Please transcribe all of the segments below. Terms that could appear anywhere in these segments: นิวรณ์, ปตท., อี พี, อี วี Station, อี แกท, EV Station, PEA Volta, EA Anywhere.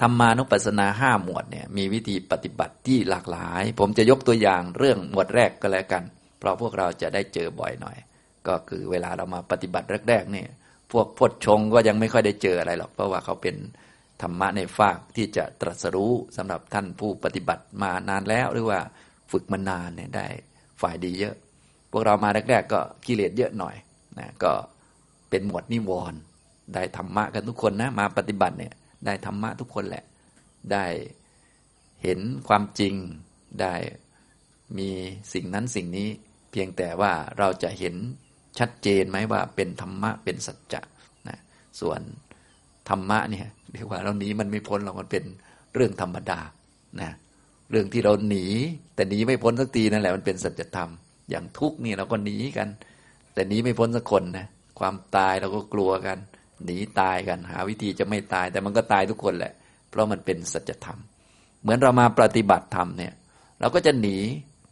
ธรรมานุปัสสนา5หมวดเนี่ยมีวิธีปฏิบัติที่หลากหลายผมจะยกตัวอย่างเรื่องหมวดแรกก็แล้วกันเพราะพวกเราจะได้เจอบ่อยหน่อยก็คือเวลาเรามาปฏิบัติแรกๆเนี่ยพวกโพชฌงค์ก็ยังไม่ค่อยได้เจออะไรหรอกเพราะว่าเขาเป็นธรรมะในฝากที่จะตรัสรู้สำหรับท่านผู้ปฏิบัติมานานแล้วหรือว่าฝึกมานานเนี่ยได้ฝ่ายดีเยอะพวกเรามาแรกๆก็กิเลสเยอะหน่อยนะก็เป็นหมวดนิวรณ์ได้ธรรมะกันทุกคนนะมาปฏิบัติเนี่ยได้ธรรมะทุกคนแหละได้เห็นความจริงได้มีสิ่งนั้นสิ่งนี้เพียงแต่ว่าเราจะเห็นชัดเจนไหมว่าเป็นธรรมะเป็นสัจจะนะส่วนธรรมะเนี่ยเรียกว่าเราหนีมันไม่พ้นหรอกมันเป็นเรื่องธรรมดานะเรื่องที่เราหนีแต่หนีไม่พ้นสักทีนั่นแหละมันเป็นสัจธรรมอย่างทุกข์นี่เราก็หนีกันแต่หนีไม่พ้นสักคนนะความตายเราก็กลัวกันหนีตายกันหาวิธีจะไม่ตายแต่มันก็ตายทุกคนแหละเพราะมันเป็นสัจธรรมเหมือนเรามาปฏิบัติธรรมเนี่ยเราก็จะหนี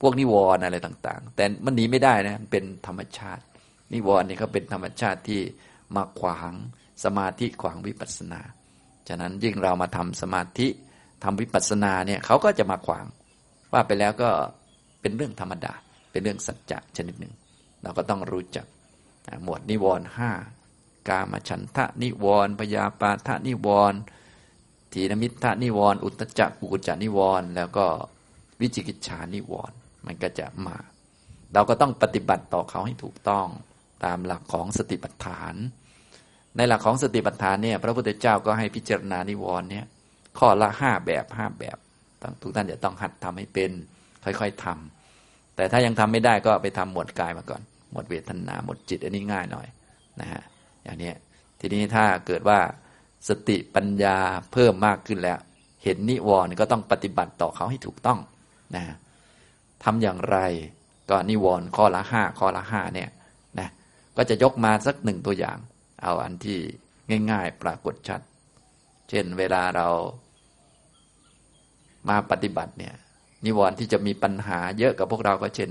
พวกนิวรณ์อะไรต่างๆแต่มันหนีไม่ได้นะมันเป็นธรรมชาตินิวรณ์นี่เขาเป็นธรรมชาติที่มาขวางสมาธิขวางวิปัสสนาฉะนั้นยิ่งเรามาทำสมาธิทำวิปัสสนาเนี่ยเขาก็จะมาขวางว่าไปแล้วก็เป็นเรื่องธรรมดาเป็นเรื่องสัจจะชนิดหนึ่งเราก็ต้องรู้จักหมวดนิวรณ์ห้ากามฉันทะนิวรณ์พยาปาทะนิวรณ์ถีนมิทธะนิวรณ์อุทธัจจะกุกุจจะนิวรณ์แล้วก็วิจิกิจฉานิวรณ์มันก็จะมาเราก็ต้องปฏิบัติต่อเขาให้ถูกต้องตามหลักของสติปัฏฐานในหลักของสติปัฏฐานเนี่ยพระพุทธเจ้าก็ให้พิจารณานิวรณ์เนี่ยข้อละ5 แบบทุกท่านจะต้องหัดทำให้เป็นค่อยๆทำแต่ถ้ายังทำไม่ได้ก็ไปทำหมวดกายมาก่อนหมวดเวทนาหมวดจิตอันนี้ง่ายหน่อยนะฮะอย่างนี้ทีนี้ถ้าเกิดว่าสติปัญญาเพิ่มมากขึ้นแล้วเห็นนิวรณ์ก็ต้องปฏิบัติต่อเขาให้ถูกต้องนะทำอย่างไรก็นิวรณ์ข้อละ 5เนี่ยนะก็จะยกมาสักหนึ่งตัวอย่างเอาอันที่ง่ายๆปรากฏชัดเช่นเวลาเรามาปฏิบัติเนี่ยนิวรณ์ที่จะมีปัญหาเยอะกับพวกเราก็เช่น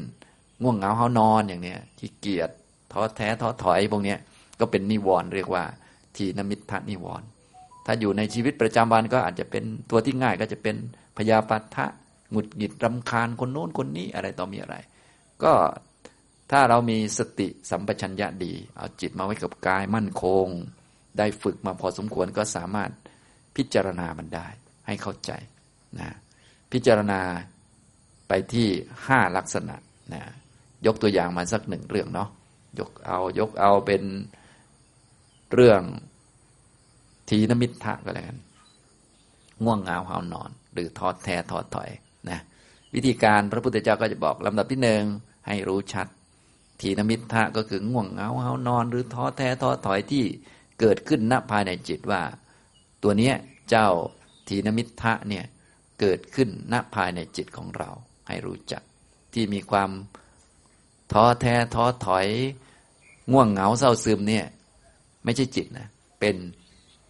ง่วงเหงาเฮานอนอย่างเนี้ยขี้เกียจท้อแท้ท้อถอยพวกเนี้ยก็เป็นนิวรณ์เรียกว่าถีนมิทธะนิวรณ์ถ้าอยู่ในชีวิตประจำวันก็อาจจะเป็นตัวที่ง่ายก็จะเป็นพยาปาทะหงุดหงิดรำคาญคนโน้นคนนี้อะไรต่อมีอะไรก็ถ้าเรามีสติสัมปชัญญะดีเอาจิตมาไว้กับกายมั่นคงได้ฝึกมาพอสมควรก็สามารถพิจารณามันได้ให้เข้าใจนะพิจารณาไปที่5ลักษณะนะยกตัวอย่างมาสัก1เรื่องเนาะยกเอาเป็นเรื่องถีนมิทธะก็แล้วกันง่วงเหงาหาวนอนหรือท้อแท้ท้อถอยนะวิธีการพระพุทธเจ้าก็จะบอกลำดับที่1ให้รู้ชัดถีนมิทธะก็คือง่วงเหงาหาวนอนหรือท้อแท้ท้อถอยที่เกิดขึ้นณภายในจิตว่าตัวเนี้ยเจ้าถีนมิทธะเนี่ยเกิดขึ้นณภายในจิตของเราให้รู้จักที่มีความท้อแท้ท้อถอยง่วงเหงาเศร้าซึมเนี่ยไม่ใช่จิตนะเป็น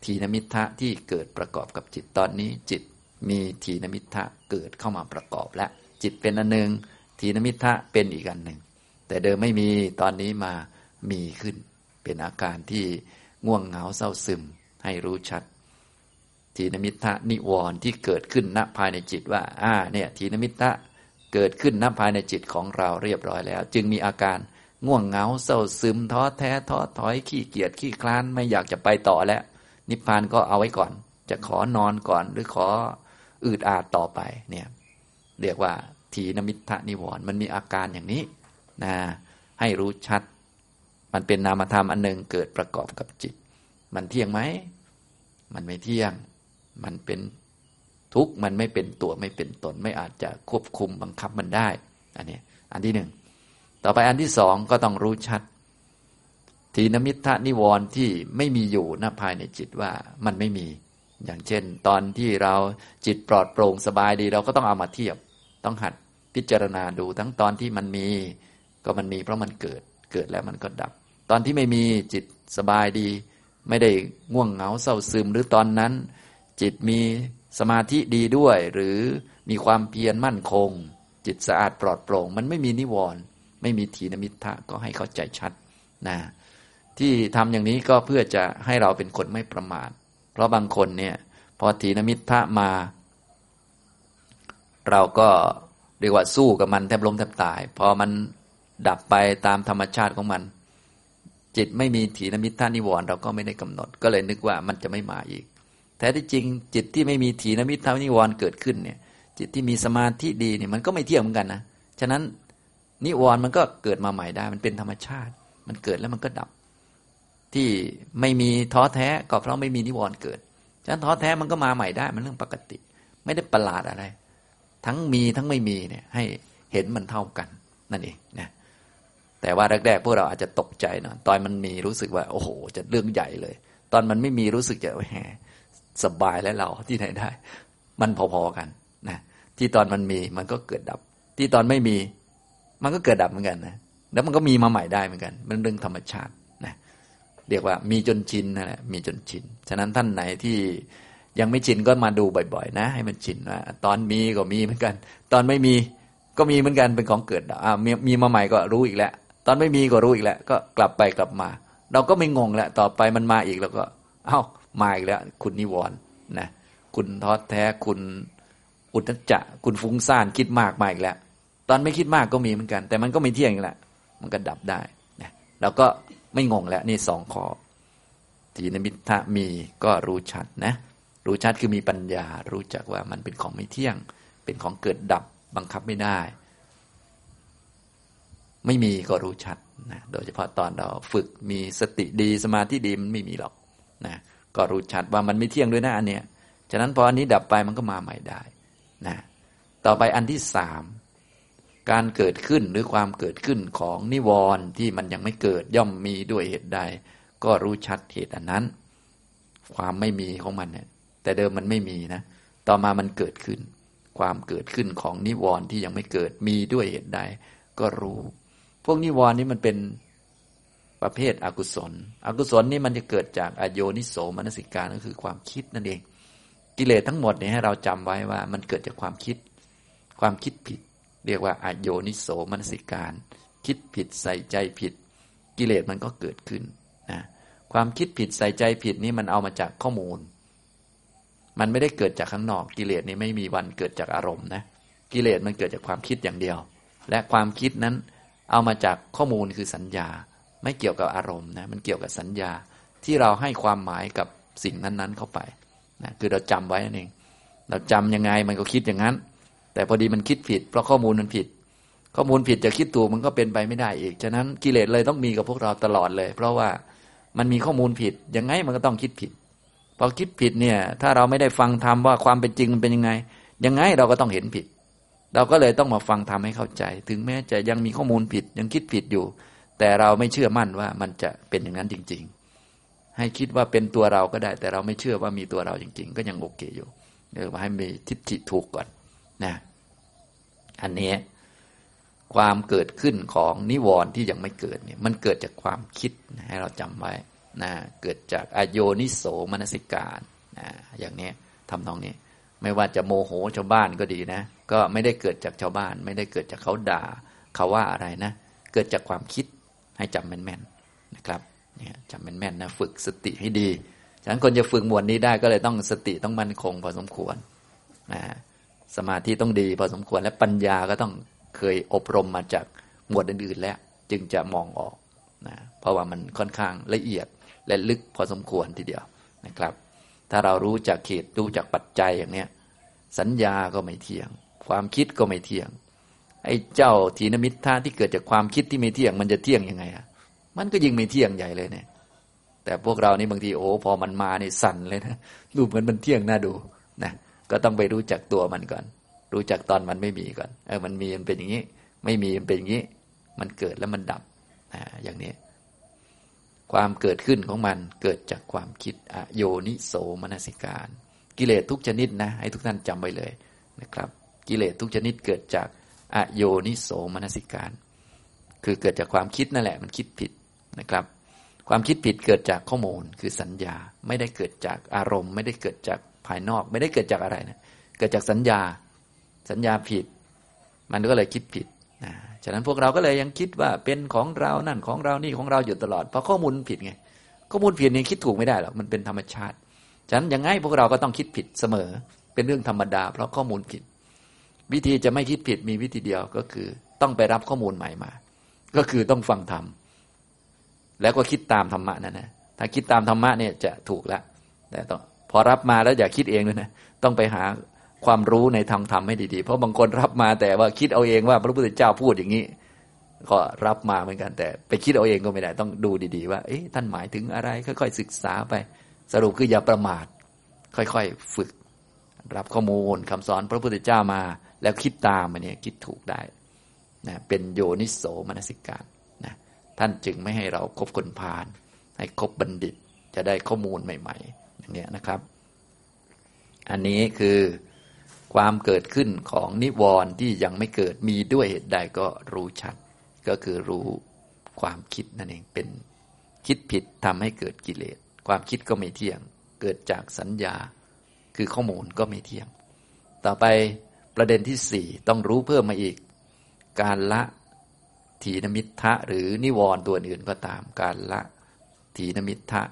ถีนมิทธะที่เกิดประกอบกับจิตตอนนี้จิตมีถีนมิทธะเกิดเข้ามาประกอบและจิตเป็นอันหนึ่งถีนมิทธะเป็นอีกอันหนึ่งแต่เดิมไม่มีตอนนี้มามีขึ้นเป็นอาการที่ง่วงเหงาเศร้าซึมให้รู้ชัดถีนมิทธะนิวรณ์ที่เกิดขึ้นณภายในจิตว่าเนี่ยถีนมิทธะเกิดขึ้นณภายในจิตของเราเรียบร้อยแล้วจึงมีอาการง่วงเหงาเศร้าซึมท้อแท้ท้อถอยขี้เกียจขี้คลานไม่อยากจะไปต่อแล้วนิพพานก็เอาไว้ก่อนจะขอนอนก่อนหรือขออืดอาดต่อไปเนี่ยเรียกว่าถีนมิทธะนิวรณ์มันมีอาการอย่างนี้นะให้รู้ชัดมันเป็นนามธรรมอันหนึ่งเกิดประกอบกับจิตมันเที่ยงไหมมันไม่เที่ยงมันเป็นทุกข์มันไม่เป็นตัวไม่เป็นตนไม่อาจจะควบคุมบังคับมันได้อันนี้อันที่1ต่อไปอันที่2ก็ต้องรู้ชัดถีนมิทธะนิวรณ์ที่ไม่มีอยู่ณภายในจิตว่ามันไม่มีอย่างเช่นตอนที่เราจิตปลอดโปร่งสบายดีเราก็ต้องเอามาเทียบต้องหัดพิจารณาดูทั้งตอนที่มันมีก็มันมีเพราะมันเกิดแล้วมันก็ดับตอนที่ไม่มีจิตสบายดีไม่ได้ง่วงเหงาเศร้าซึมหรือตอนนั้นจิตมีสมาธิดีด้วยหรือมีความเพียรมั่นคงจิตสะอาดปลอดโปร่งมันไม่มีนิวรณ์ไม่มีถีนมิทธะก็ให้เข้าใจชัดนะที่ทำอย่างนี้ก็เพื่อจะให้เราเป็นคนไม่ประมาทเพราะบางคนเนี่ย พอถีนมิทธะมาเราก็เรียกว่าสู้กับมันแทบล้มแทบตายพอมันดับไปตามธรรมชาติของมันจิตไม่มีถีนมิทธะนิวรณ์เราก็ไม่ได้กำหนดก็เลยนึกว่ามันจะไม่มาอีกแท้ที่จริงจิตที่ไม่มีถีนมิทธะนิวรณ์เกิดขึ้นเนี่ยจิตที่มีสมาธิดีเนี่ยมันก็ไม่เที่ยงเหมือนกันนะฉะนั้นนิวรณ์มันก็เกิดมาใหม่ได้มันเป็นธรรมชาติมันเกิดแล้วมันก็ดับที่ไม่มีท้อแท้ก็เพราะไม่มีนิวรณ์เกิดฉะนั้นท้อแท้มันก็มาใหม่ได้มันเรื่องปกติไม่ได้ประหลาดอะไรทั้งมีทั้งไม่มีเนี่ยให้เห็นมันเท่ากันนั่นเองนะแต่ว่าแรกๆพวกเราอาจจะตกใจหน่อยตอนมันมีรู้สึกว่าโอ้โหจะเรื่องใหญ่เลยตอนมันไม่มีรู้สึกจะแหมสบายแล้วเราที่ไหนได้มันพอๆกันนะที่ตอนมันมีมันก็เกิดดับที่ตอนไม่มีมันก็เกิดดับเหมือนกันนะแล้วมันก็มีมาใหม่ได้เหมือนกันมันเรื่องธรรมชาตินะเรียกว่ามีจนชินนั่นแหละมีจนชินฉะนั้นท่านไหนที่ยังไม่ชินก็มาดูบ่อยๆนะให้มันชินว่าตอนมีก็มีเหมือนกันตอนไม่มีก็มีเหมือนกันเป็นของเกิดดับมีมาใหม่ก็รู้อีกแล้วตอนไม่มีก็รู้อีกแล้วก็กลับไปกลับมาเราก็ไม่งงแล้วต่อไปมันมาอีกแล้วก็มาอีกแล้วคุณนิวรณ์นะคุณท้อแท้คุณอุทธัจจะคุณฟุ้งซ่านคิดมากมาอีกแล้วตอนไม่คิดมากก็มีเหมือนกันแต่มันก็ไม่เที่ยงอีกแล้วมันก็ดับได้นะเราก็ไม่งงแล้วนี่2ข้อถีนมิทธะมีก็รู้ชัดนะรู้ชัดคือมีปัญญารู้จักว่ามันเป็นของไม่เที่ยงเป็นของเกิดดับบังคับไม่ได้ไม่มีก็รู้ชัดนะโดยเฉพาะตอนเราฝึกมีสติดีสมาธิดีมันไม่มีหรอกนะก็รู้ชัดว่ามันไม่เที่ยงด้วยนะอันเนี้ยฉะนั้นพออันนี้ดับไปมันก็มาใหม่ได้นะต่อไปอันที่3การเกิดขึ้นหรือความเกิดขึ้นของนิวรณ์ที่มันยังไม่เกิดย่อมมีด้วยเหตุใดก็รู้ชัดเหตุอันนั้นความไม่มีของมันเนี่ยแต่เดิมมันไม่มีนะต่อมามันเกิดขึ้นความเกิดขึ้นของนิวรณ์ที่ยังไม่เกิดมีด้วยเหตุใดก็รู้พวกนิวรณ์นี้มันเป็นประเภทอกุศลอกุศลนี่มันจะเกิดจากอโยนิโสมนสิการก็คือความคิดนั่นเองกิเลสทั้งหมดเนี่ยให้เราจำไว้ว่ามันเกิดจากความคิดผิดเรียกว่าอโยนิโสมนสิการคิดผิดใส่ใจผิดกิเลสมันก็เกิดขึ้นนะความคิดผิดใส่ใจผิดนี่มันเอามาจากข้อมูลมันไม่ได้เกิดจากข้างนอกกิเลสนี่ไม่มีวันเกิดจากอารมณ์นะกิเลสมันเกิดจากความคิดอย่างเดียวและความคิดนั้นเอามาจากข้อมูลคือสัญญาไม่เกี่ยวกับอารมณ์นะมันเกี่ยวกับสัญญาที่เราให้ความหมายกับสิ่งนั้นๆเข้าไปนะคือเราจำไว้นั่นเองเราจำยังไงมันก็คิดอย่างนั้นแต่พอดีมันคิดผิดเพราะข้อมูลมันผิดข้อมูลผิดจะคิดถูกมันก็เป็นไปไม่ได้อีกฉะนั้นกิเลสเลยต้องมีกับพวกเราตลอดเลยเพราะว่ามันมีข้อมูลผิดยังไงมันก็ต้องคิดผิดพอคิดผิดเนี่ยถ้าเราไม่ได้ฟังธรรมว่าความเป็นจริงมันเป็นยังไงยังไงเราก็ต้องเห็นผิดเราก็เลยต้องมาฟังธรรมให้เข้าใจถึงแม้จะยังมีข้อมูลผิดยังคิดผิดอยู่แต่เราไม่เชื่อมั่นว่ามันจะเป็นอย่างนั้นจริงๆให้คิดว่าเป็นตัวเราก็ได้แต่เราไม่เชื่อว่ามีตัวเราจริงๆก็ยังโอเคอยู่เดี๋ยวให้มีทิฏฐิถูกก่อนนะอันนี้ความเกิดขึ้นของนิวรณ์ที่ยังไม่เกิดเนี่ยมันเกิดจากความคิดให้เราจำไว้นะเกิดจากอโยนิโสมนสิการนะอย่างนี้ทำนองนี้ไม่ว่าจะโมโหชาวบ้านก็ดีนะก็ไม่ได้เกิดจากชาวบ้านไม่ได้เกิดจากเขาด่าเขาว่าอะไรนะเกิดจากความคิดให้จำแม่นๆนะครับเนี่ยจำแม่นๆนะฝึกสติให้ดีฉะนั้นคนจะฝึกหมวดนี้ได้ก็เลยต้องสติต้องมั่นคงพอสมควรสมาธิต้องดีพอสมควรและปัญญาก็ต้องเคยอบรมมาจากหมวดอื่นๆแล้วจึงจะมองออกนะเพราะว่ามันค่อนข้างละเอียดและลึกพอสมควรทีเดียวนะครับถ้าเรารู้จากเหตุรู้จากปัจจัยอย่างเนี้ยสัญญาก็ไม่เที่ยงความคิดก็ไม่เที่ยงไอ้เจ้าถีนมิทธะที่เกิดจากความคิดที่ไม่เที่ยงมันจะเที่ยงยังไงอ่ะมันก็ยิ่งไม่เที่ยงใหญ่เลยเนี่ยแต่พวกเรานี่บางทีโอ้พอมันมานี่สั่นเลยนะดูเหมือนมันเที่ยงน่าดูนะก็ต้องไปรู้จักตัวมันก่อนรู้จักตอนมันไม่มีก่อนมันมีมันเป็นอย่างนี้ไม่มีมันเป็นอย่างนี้มันเกิดแล้วมันดับอย่างนี้ความเกิดขึ้นของมันเกิดจากความคิดอโยนิโสมนสิการกิเลสทุกชนิดนะให้ทุกท่านจำไว้เลยนะครับกิเลสทุกชนิดเกิดจากอโยนิโสมนสิการคือเกิดจากความคิดนั่นแหละมันคิดผิดนะครับความคิดผิดเกิดจากข้อมูลคือสัญญาไม่ได้เกิดจากอารมณ์ไม่ได้เกิดจากภายนอกไม่ได้เกิดจากอะไรนะเกิดจากสัญญาผิดมันก็เลยคิดผิดนะฉะนั้นพวกเราก็เลยยังคิดว่าเป็นของเรานั่นของเรานี่ของเราอยู่ตลอดเพราะข้อมูลผิดไงข้อมูลผิดนี่คิดถูกไม่ได้หรอกมันเป็นธรรมชาติ ฉะนั้นยังไงพวกเราก็ต้องคิดผิดเสมอเป็นเรื่องธรรมดาเพราะข้อมูลผิดวิธีจะไม่คิดผิดมีวิธีเดียวก็คือต้องไปรับข้อมูลใหม่มาก็คือต้องฟังธรรมแล้วก็คิดตามธรรมะนั่นนะถ้าคิดตามธรรมะเนี่ยจะถูกแล้วแต่ต้องพอรับมาแล้วอย่าคิดเองเลยนะต้องไปหาความรู้ในธรรมให้ดีๆเพราะบางคนรับมาแต่ว่าคิดเอาเองว่าพระพุทธเจ้าพูดอย่างนี้ก็รับมาเหมือนกันแต่ไปคิดเอาเองก็ไม่ได้ต้องดูดีๆว่าเอ๊ะท่านหมายถึงอะไรค่อยๆศึกษาไปสรุปคืออย่าประมาทค่อยๆฝึกรับข้อมูลคำสอนพระพุทธเจ้ามาแล้วคิดตามมันเนี่ยคิดถูกได้นะเป็นโยนิโสมนสิการนะท่านจึงไม่ให้เราคบคนพาลให้คบบัณฑิตจะได้ข้อมูลใหม่ๆอย่างนี้นะครับอันนี้คือความเกิดขึ้นของนิวรณ์ที่ยังไม่เกิดมีด้วยเหตุใดก็รู้ชัดก็คือรู้ความคิดนั่นเองเป็นคิดผิดทำให้เกิดกิเลสความคิดก็ไม่เที่ยงเกิดจากสัญญาคือข้อมูลก็ไม่เที่ยงต่อไปประเด็นที่ 4ต้องรู้เพิ่มมาอีกการละถีนมิทธะหรือนิวรณ์ตัวอื่นก็ตามการละถีนมิทธะ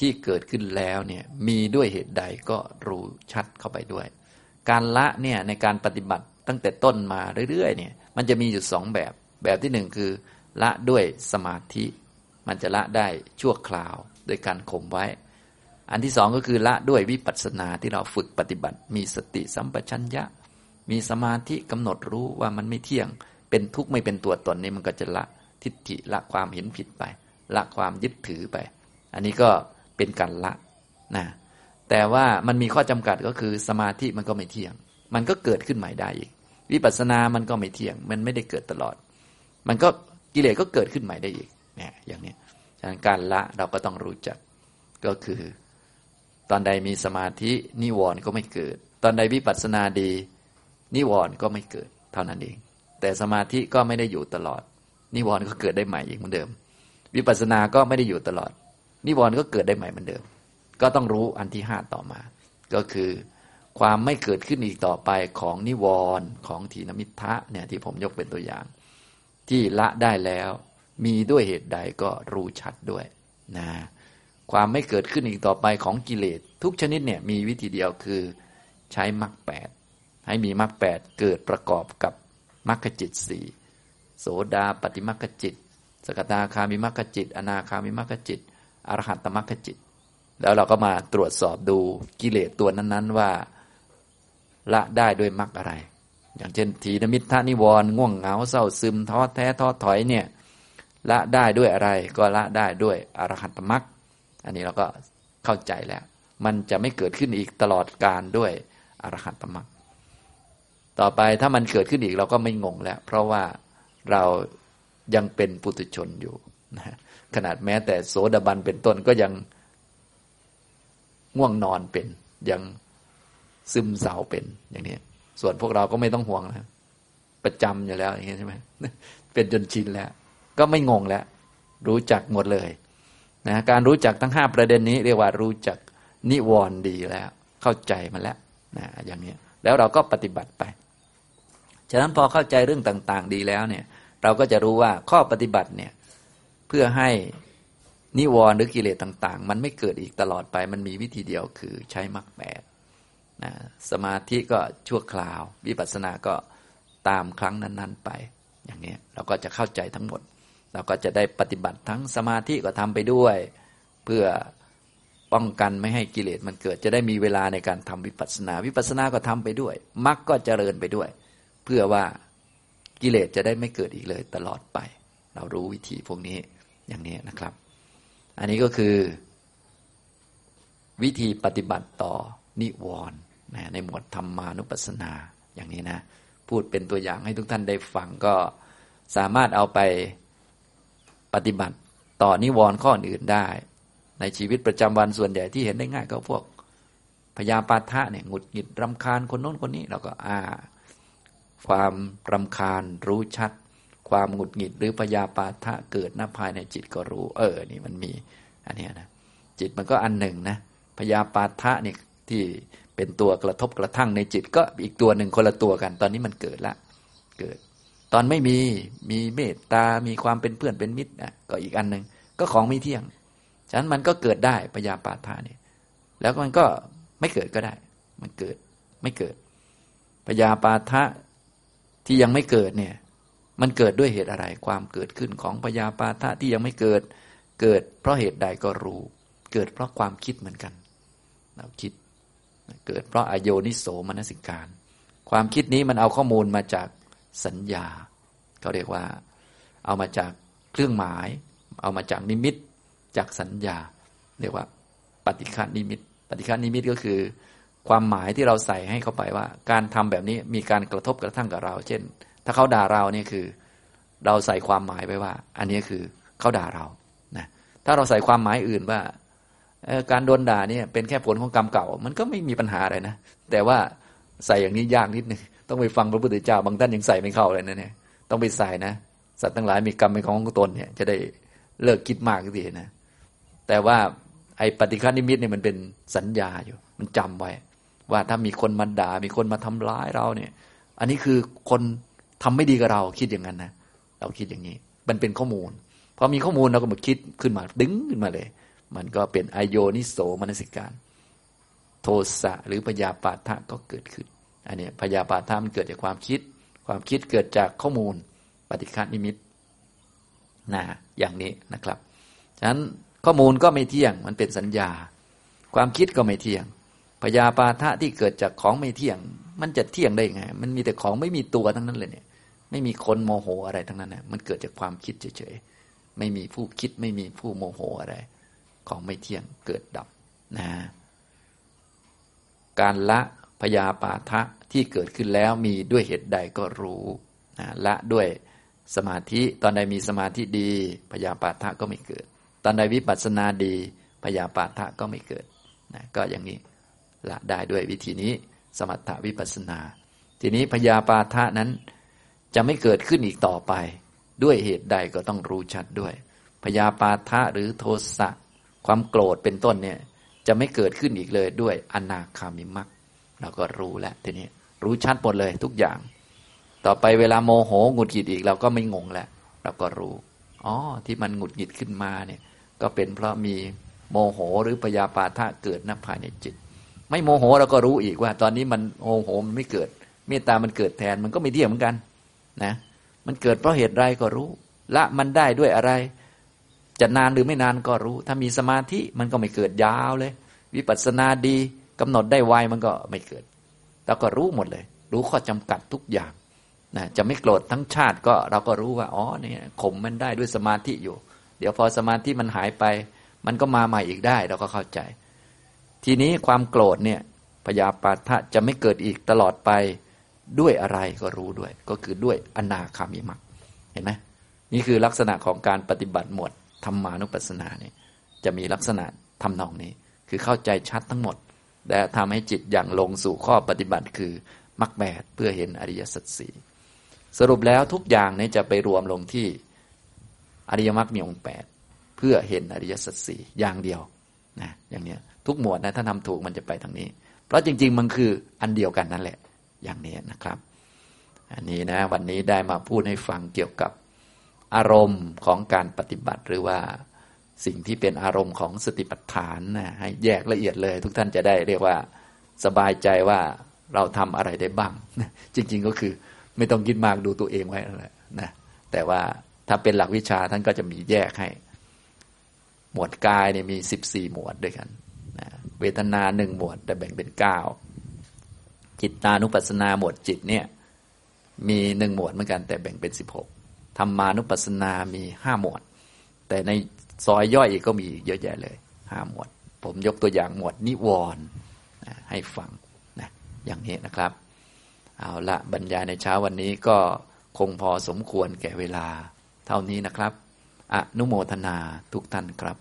ที่เกิดขึ้นแล้วเนี่ยมีด้วยเหตุใดก็รู้ชัดเข้าไปด้วยการละเนี่ยในการปฏิบัติตั้งแต่ต้นมาเรื่อยๆเนี่ยมันจะมีอยู่2แบบแบบที่1คือละด้วยสมาธิมันจะละได้ชั่วคราวโดยการข่มไว้อันที่2ก็คือละด้วยวิปัสสนาที่เราฝึกปฏิบัติมีสติสัมปชัญญะมีสมาธิกำหนดรู้ว่ามันไม่เที่ยงเป็นทุกข์ไม่เป็นตัวตนนี่มันก็จะละทิฏฐิละความเห็นผิดไปละความยึดถือไปอันนี้ก็เป็นการละนะแต่ว่ามันมีข้อจำกัดก็คือสมาธิมันก็ไม่เที่ยงมันก็เกิดขึ้นใหม่ได้อีกวิปัสสนามันก็ไม่เที่ยงมันไม่ได้เกิดตลอดมันก็กิเลสก็เกิดขึ้นใหม่ได้อีกเนี่ยอย่างนี้ฉะนั้นการละเราก็ต้องรู้จักก็คือตอนใดมีสมาธินิวรณ์ก็ไม่เกิดตอนใดวิปัสสนาดีนิวรณ์ก็ไม่เกิดเท่านั้นเองแต่สมาธิก็ไม่ได้อยู่ตลอดนิวรณ์ก็เกิดได้ใหม่อีกเหมือนเดิมวิปัสสนาก็ไม่ได้อยู่ตลอดนิวรณ์ก็เกิดได้ใหม่เหมือนเดิมก็ต้องรู้อันที่5ต่อมาก็คือความไม่เกิดขึ้นอีกต่อไปของนิวรณ์ของถีนมิทธะเนี่ยที่ผมยกเป็นตัวอย่างที่ละได้แล้วมีด้วยเหตุใดก็รู้ชัดด้วยนะความไม่เกิดขึ้นอีกต่อไปของกิเลสทุกชนิดเนี่ยมีวิธีเดียวคือใช้มรรค8ให้มีมรรค8เกิดประกอบกับมรรคจิต4โสดาปัตติมรรคจิตสกทาคามิมรรคจิตอนาคามิมรรคจิตอรหัตตมรรคจิตแล้วเราก็มาตรวจสอบดูกิเลสตัวนั้นๆว่าละได้ด้วยมรรคอะไรอย่างเช่นถีนมิทธะนิวรณ์ง่วงเหงาเศร้าซึมท้อแท้ท้อถอยเนี่ยละได้ด้วยอะไรก็ละได้ด้วยอรหัตตมรรคอันนี้เราก็เข้าใจแล้วมันจะไม่เกิดขึ้นอีกตลอดกาลด้วยอรหัตตมรรคต่อไปถ้ามันเกิดขึ้นอีกเราก็ไม่งงแล้วเพราะว่าเรายังเป็นปุถุชนอยู่นะขนาดแม้แต่โสดาบันเป็นต้นก็ยังง่วงนอนเป็นยังซึมเศร้าเป็นอย่างนี้ส่วนพวกเราก็ไม่ต้องห่วงนะประจำอยู่แล้วอย่างนี้ใช่ไหมเป็นจนชินแล้วก็ไม่งงแล้วรู้จักหมดเลยนะการรู้จักทั้ง5ประเด็นนี้เรียกว่ารู้จักนิวรณ์ดีแล้วเข้าใจมันแล้วนะอย่างนี้แล้วเราก็ปฏิบัติไปฉะนั้นพอเข้าใจเรื่องต่างๆดีแล้วเนี่ยเราก็จะรู้ว่าข้อปฏิบัติเนี่ยเพื่อให้นิวรณ์หรือกิเลสต่างๆมันไม่เกิดอีกตลอดไปมันมีวิธีเดียวคือใช้มรรค8นะสมาธิก็ชั่วคราววิปัสสนาก็ตามครั้งนั้นๆไปอย่างนี้เราก็จะเข้าใจทั้งหมดเราก็จะได้ปฏิบัติทั้งสมาธิก็ทำไปด้วยเพื่อป้องกันไม่ให้กิเลสมันเกิดจะได้มีเวลาในการทำวิปัสสนาวิปัสสนาก็ทำไปด้วยมรรคก็เจริญไปด้วยเพื่อว่ากิเลสจะได้ไม่เกิดอีกเลยตลอดไปเรารู้วิธีพวกนี้อย่างนี้นะครับอันนี้ก็คือวิธีปฏิบัติต่อนิวรณ์ในหมวดธรรมานุปัสสนาอย่างนี้นะพูดเป็นตัวอย่างให้ทุกท่านได้ฟังก็สามารถเอาไปปฏิบัติต่อนิวรณ์ข้ออื่นได้ในชีวิตประจำวันส่วนใหญ่ที่เห็นได้ง่ายก็พวกพยาปาทะเนี่ยหงุดหงิดรำคาญคนโน้นคนนี้เราก็ความรำคาญรู้ชัดความหงุดหงิดหรือพยาปาทะเกิดหน้าภายในจิตก็รู้นี่มันมีอันนี้นะจิตมันก็อันหนึ่งนะพยาปาทะนี่ที่เป็นตัวกระทบกระทั่งในจิตก็อีกตัวหนึ่งคนละตัวกันตอนนี้มันเกิดละเกิดตอนไม่มีเมตตามีความเป็นเพื่อนเป็นมิตรนะก็อีกอันนึงก็ของไม่เที่ยงฉะนั้นมันก็เกิดได้พยาปาทะนี่ แล้วมันก็ไม่เกิดก็ได้มันเกิดไม่เกิดพยาปาทะที่ยังไม่เกิดเนี่ยมันเกิดด้วยเหตุอะไรความเกิดขึ้นของพยาปาทะที่ยังไม่เกิดเกิดเพราะเหตุใดก็รู้เกิดเพราะความคิดเหมือนกันเราคิดเกิดเพราะอโยนิโสมนสิการความคิดนี้มันเอาข้อมูลมาจากสัญญาเขาเรียกว่าเอามาจากเครื่องหมายเอามาจากนิมิตจากสัญญาเรียกว่าปฏิฆนิมิตปฏิฆนิมิตก็คือความหมายที่เราใส่ให้เข้าไปว่าการทำแบบนี้มีการกระทบกระทั่งกับเราเช่นถ้าเขาด่าเราเนี่ยคือเราใส่ความหมายไว้ว่าอันนี้คือเขาด่าเรานะถ้าเราใส่ความหมายอื่นว่าการโดนด่าเนี่ยเป็นแค่ผลของกรรมเก่ามันก็ไม่มีปัญหาอะไรนะแต่ว่าใส่อย่างนี้ยากนิดนึงต้องไปฟังพระพุทธเจ้าบางท่านยังใส่ไม่เข้าเลยนะเนี่ยต้องไปใส่นะสัตว์ทั้งหลายมีกรรมเป็นของตนเนี่ยจะได้เลิกคิดมากทีนะแต่ว่าไอ้ปฏิฆนิมิตเนี่ยมันเป็นสัญญาอยู่มันจำไว้ว่าถ้ามีคนมาด่ามีคนมาทำร้ายเราเนี่ยอันนี้คือคนทำไม่ดีกับเราคิดอย่างนั้นนะเราคิดอย่างนี้มันเป็นข้อมูลพอมีข้อมูลเราก็มาคิดขึ้นมาดึงขึ้นมาเลยมันก็เป็นอโยนิโสมนสิการโทสะหรือพยาปาทะก็เกิดขึ้นอันนี้พยาปาทะมันเกิดจากความคิดความคิดเกิดจากข้อมูลปฏิฆนิมิตนะอย่างนี้นะครับฉะนั้นข้อมูลก็ไม่เที่ยงมันเป็นสัญญาความคิดก็ไม่เที่ยงพยาปาทะที่เกิดจากของไม่เที่ยงมันจะเที่ยงได้ยังไงมันมีแต่ของไม่มีตัวทั้งนั้นเลยเนี่ยไม่มีคนโมโหอะไรทั้งนั้นน่ะมันเกิดจากความคิดเฉยๆไม่มีผู้คิดไม่มีผู้โมโหอะไรของไม่เที่ยงเกิดดับนะการละพยาปาทะที่เกิดขึ้นแล้วมีด้วยเหตุใดก็รู้นะละด้วยสมาธิตอนใดมีสมาธิดีพยาปาทะก็ไม่เกิดตอนใดวิปัสสนาดีพยาปาทะก็ไม่เกิดนะก็อย่างนี้ละได้ด้วยวิธีนี้สมถะวิปัสสนาทีนี้พยาปาทะนั้นจะไม่เกิดขึ้นอีกต่อไปด้วยเหตุใดก็ต้องรู้ชัดด้วยพยาปาทะหรือโทสะความโกรธเป็นต้นเนี่ยจะไม่เกิดขึ้นอีกเลยด้วยอนาคามิมรรคเราก็รู้แล้วทีนี้รู้ชัดหมดเลยทุกอย่างต่อไปเวลาโมโหหงุดหงิดอีกเราก็ไม่งงแล้วเราก็รู้อ๋อที่มันหงุดหงิดขึ้นมาเนี่ยก็เป็นเพราะมีโมโหหรือพยาปาทะเกิดณภายในจิตไม่โมโหเราก็รู้อีกว่าตอนนี้มันโมโหมันไม่เกิดเมตตามันเกิดแทนมันก็ไม่เที่ยงเหมือนกันนะมันเกิดเพราะเหตุไรก็รู้ละมันได้ด้วยอะไรจะนานหรือไม่นานก็รู้ถ้ามีสมาธิมันก็ไม่เกิดยาวเลยวิปัสสนาดีกำหนดได้ไวมันก็ไม่เกิดเราก็รู้หมดเลยรู้ข้อจำกัดทุกอย่างนะจะไม่โกรธทั้งชาติก็เราก็รู้ว่าอ๋อเนี่ยข่มมันได้ด้วยสมาธิอยู่เดี๋ยวพอสมาธิมันหายไปมันก็มาใหม่อีกได้เราก็เข้าใจทีนี้ความโกรธเนี่ยพยาปาทะจะไม่เกิดอีกตลอดไปด้วยอะไรก็รู้ด้วยก็คือด้วยอนาคามิมรรคเห็นไหมนี่คือลักษณะของการปฏิบัติหมวดธรรมานุปัสสนาเนี่ยจะมีลักษณะทำนองนี้คือเข้าใจชัดทั้งหมดและทำให้จิตอย่างลงสู่ข้อปฏิบัติคือมรรคแปดเพื่อเห็นอริยสัจสี่สรุปแล้วทุกอย่างเนี่ยจะไปรวมลงที่อริยมรรคมีองค์แปดเพื่อเห็นอริยสัจสี่อย่างเดียวนะอย่างเนี้ยทุกหมวดนะถ้าทำถูกมันจะไปทางนี้เพราะจริงๆมันคืออันเดียวกันนั่นแหละอย่างนี้นะครับอันนี้นะวันนี้ได้มาพูดให้ฟังเกี่ยวกับอารมณ์ของการปฏิบัติหรือว่าสิ่งที่เป็นอารมณ์ของสติปัฏฐานนะให้แยกละเอียดเลยทุกท่านจะได้เรียกว่าสบายใจว่าเราทำอะไรได้บ้างจริงๆก็คือไม่ต้องคิดมากดูตัวเองไว้นั่นแหละนะแต่ว่าถ้าเป็นหลักวิชาท่านก็จะมีแยกให้หมวดกายเนี่ยมี14หมวดด้วยกันนะเวทนา1หมวดแต่แบ่งเป็น9จิตตานุปัสสนาหมวดจิตเนี่ยมี1หมวดเหมือนกันแต่แบ่งเป็น16ธรรมานุปัสสนามี5หมวดแต่ในซอยย่อยอีกก็มีเยอะแยะเลย5หมวดผมยกตัวอย่างหมวดนิวรณ์ให้ฟังนะอย่างนี้นะครับเอาละบรรยายในเช้าวันนี้ก็คงพอสมควรแก่เวลาเท่านี้นะครับอนุโมทนาทุกท่านครับ